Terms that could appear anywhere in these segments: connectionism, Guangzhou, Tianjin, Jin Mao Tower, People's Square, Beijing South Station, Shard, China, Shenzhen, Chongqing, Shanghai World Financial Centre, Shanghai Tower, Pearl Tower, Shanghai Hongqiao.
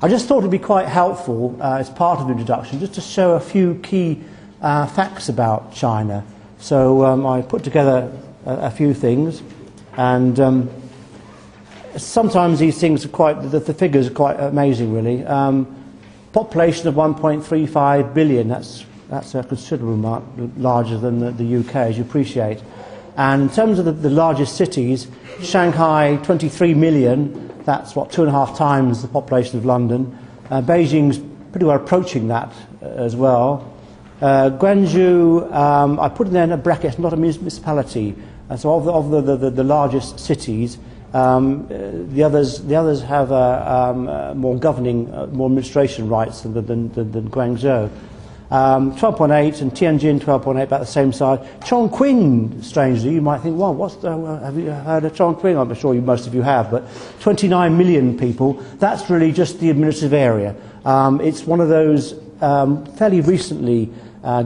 I just thought it would be quite helpful as part of the introduction just to show a few key facts about China. So I put together a few things, and sometimes these things are quite, the figures are quite amazing really. Population of 1.35 billion, that's a considerable amount larger than the UK, as you appreciate. And in terms of the largest cities, Shanghai, 23 million, that's what, 2.5 times the population of London. Beijing's pretty well approaching that as well. Guangzhou, I put in there in a bracket, not a municipality. So of the largest cities, the others have more governing, more administration rights than Guangzhou. 12.8 and Tianjin 12.8, about the same size. Chongqing, strangely, you might think, well, have you heard of Chongqing? I'm sure most of you have, but 29 million people. That's really just the administrative area. It's one of those fairly recently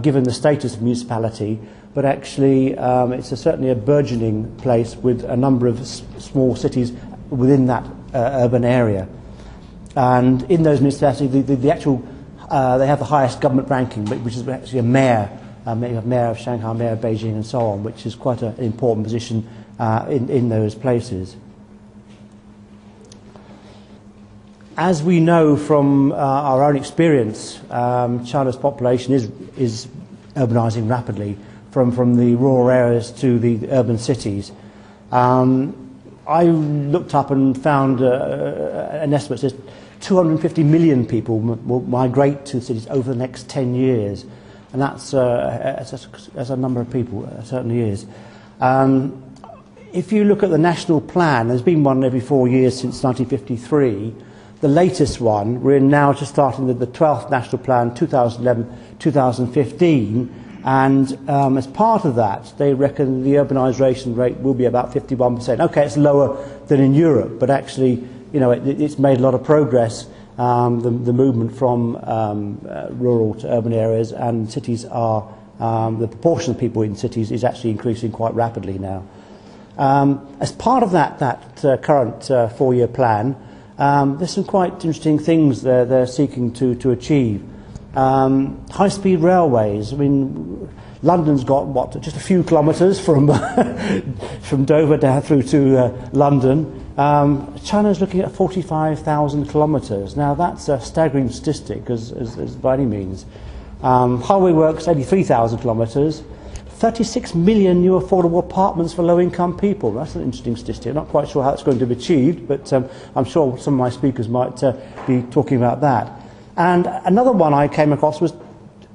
given the status of municipality, but actually it's certainly a burgeoning place with a number of small cities within that urban area. And in those municipalities, the actual they have the highest government ranking, which is actually a mayor of Shanghai, mayor of Beijing, and so on, which is quite an important position in those places. As we know from our own experience, China's population is urbanizing rapidly from the rural areas to the urban cities. I looked up and found an estimate that says 250 million people will migrate to cities over the next 10 years, and that's a number of people, it certainly is. If you look at the national plan, there's been one every 4 years since 1953. The latest one, we're now just starting the 12th national plan, 2011-2015, and as part of that, they reckon the urbanisation rate will be about 51%. Okay, it's lower than in Europe, but actually, you know, it's made a lot of progress. The movement from rural to urban areas, and cities are, the proportion of people in cities is actually increasing quite rapidly now. As part of that current four-year plan, there's some quite interesting things they're seeking to achieve. High-speed railways. I mean, London's got, what, just a few kilometres from Dover down through to London. China's looking at 45,000 kilometres. Now that's a staggering statistic as by any means. Highway works, 83,000 kilometres. 36 million new affordable apartments for low-income people. That's an interesting statistic. I'm not quite sure how that's going to be achieved, but I'm sure some of my speakers might be talking about that. And another one I came across was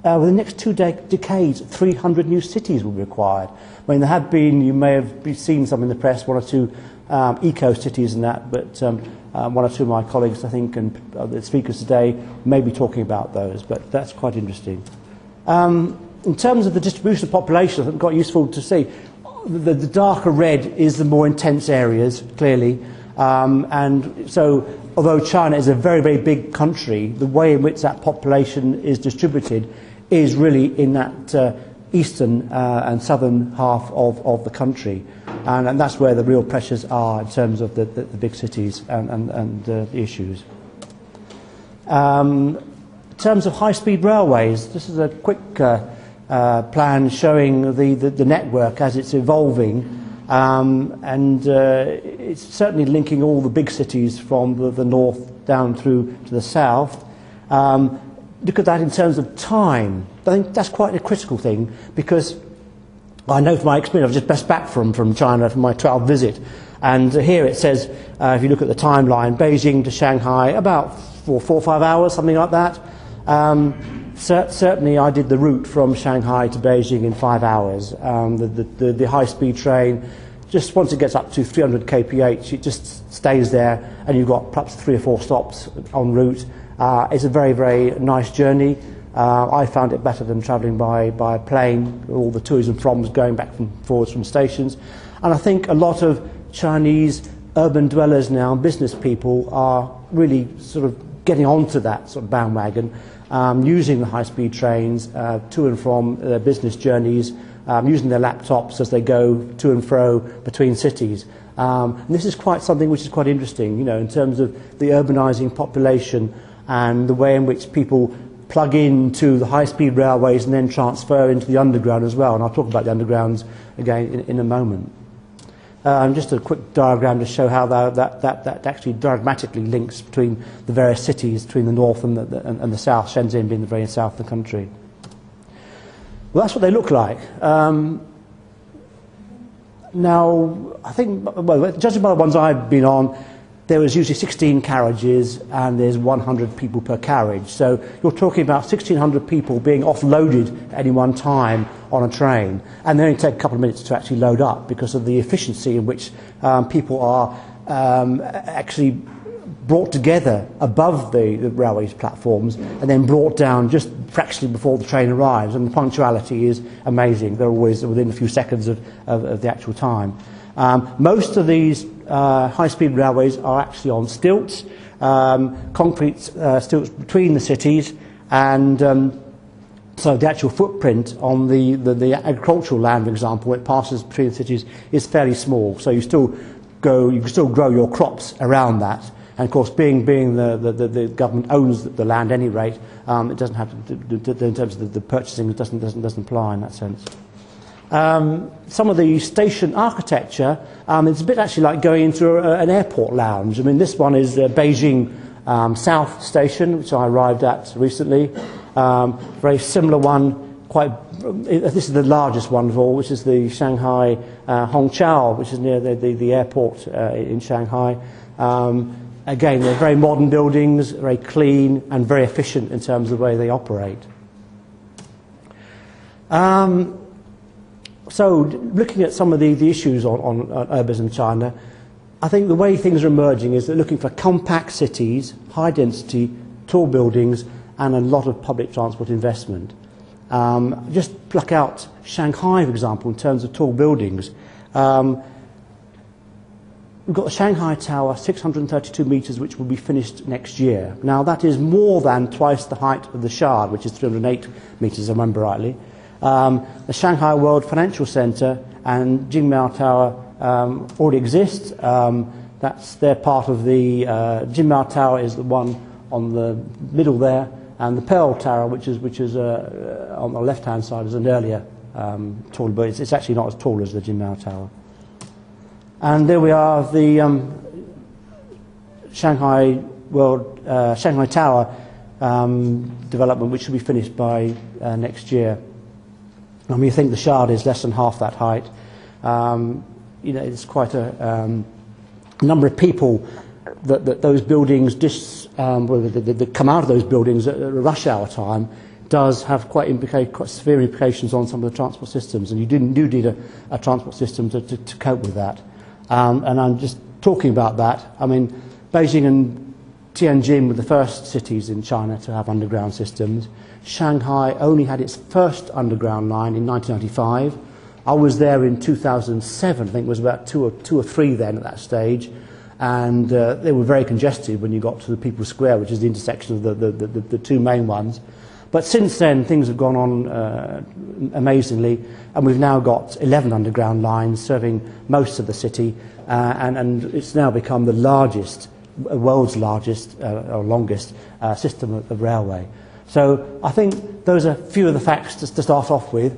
within the next 2 decades, 300 new cities will be required. I mean, there have been, you may have seen some in the press, one or two eco-cities and that, but one or two of my colleagues, I think, and the speakers today may be talking about those, but that's quite interesting. In terms of the distribution of population, I think it's quite useful to see. The darker red is the more intense areas, clearly, and so although China is a very, very big country, the way in which that population is distributed is really in that eastern and southern half of the country. And that's where the real pressures are in terms of the big cities and the issues. In terms of high-speed railways, this is a quick plan showing the network as it's evolving. It's certainly linking all the big cities from the north down through to the south. Look at that in terms of time. I think that's quite a critical thing, because I know from my experience, I've just best back from China from my 12th visit, and here it says, if you look at the timeline, Beijing to Shanghai, about four or five hours, something like that. Certainly I did the route from Shanghai to Beijing in 5 hours. The high-speed train, just once it gets up to 300 kph, it just stays there, and you've got perhaps 3 or 4 stops en route. It's a very, very nice journey. I found it better than travelling by plane, all the tours and froms going back and forwards from stations. And I think a lot of Chinese urban dwellers now, business people, are really sort of getting onto that sort of bandwagon, using the high-speed trains to and from their business journeys, using their laptops as they go to and fro between cities. And this is quite something which is quite interesting, you know, in terms of the urbanising population. and the way in which people plug into the high-speed railways and then transfer into the underground as well. And I'll talk about the undergrounds again in a moment. Just a quick diagram to show how that actually diagrammatically links between the various cities, between the north and the south, Shenzhen being the very south of the country. Well, that's what they look like. Now, I think, well, judging by the ones I've been on, there was usually 16 carriages and there's 100 people per carriage. So you're talking about 1,600 people being offloaded at any one time on a train. And they only take a couple of minutes to actually load up because of the efficiency in which people are actually brought together above the railway platforms and then brought down just fractionally before the train arrives. And the punctuality is amazing. They're always within a few seconds of the actual time. Most of these high-speed railways are actually on stilts, concrete stilts between the cities, and so the actual footprint on the agricultural land, for example, where it passes between the cities, is fairly small. So you can still grow your crops around that. And of course, being the government owns the land at any rate, it doesn't have to do in terms of the purchasing. It doesn't apply in that sense. Some of the station architecture, it's a bit actually like going into an airport lounge. I mean, this one is Beijing South Station, which I arrived at recently. Very similar one, this is the largest one of all, which is the Shanghai Hongqiao, which is near the airport in Shanghai. Again, they're very modern buildings, very clean and very efficient in terms of the way they operate. So looking at some of the issues on urbanism in China, I think the way things are emerging is they're looking for compact cities, high density, tall buildings, and a lot of public transport investment. Just pluck out Shanghai, for example, in terms of tall buildings. We've got the Shanghai Tower, 632 metres, which will be finished next year. Now, that is more than twice the height of the Shard, which is 308 metres, if I remember rightly. The Shanghai World Financial Centre and Jin Mao Tower already exist. They're part of the Jin Mao Tower is the one on the middle there, and the Pearl Tower, which is on the left-hand side, is an earlier taller, but it's actually not as tall as the Jin Mao Tower. And there we are, the Shanghai Tower development, which should be finished by next year. I mean, you think the Shard is less than half that height. You know, it's quite a number of people that those buildings that come out of those buildings at rush hour time does have quite severe implications on some of the transport systems, and you do need a transport system to cope with that. And I'm just talking about that. I mean, Beijing and Tianjin were the first cities in China to have underground systems. Shanghai only had its first underground line in 1995. I was there in 2007, I think it was about two or three then at that stage, and they were very congested when you got to the People's Square, which is the intersection of the two main ones. But since then, things have gone on amazingly, and we've now got 11 underground lines serving most of the city, and it's now become the world's largest or longest system of railway. So I think those are a few of the facts to start off with.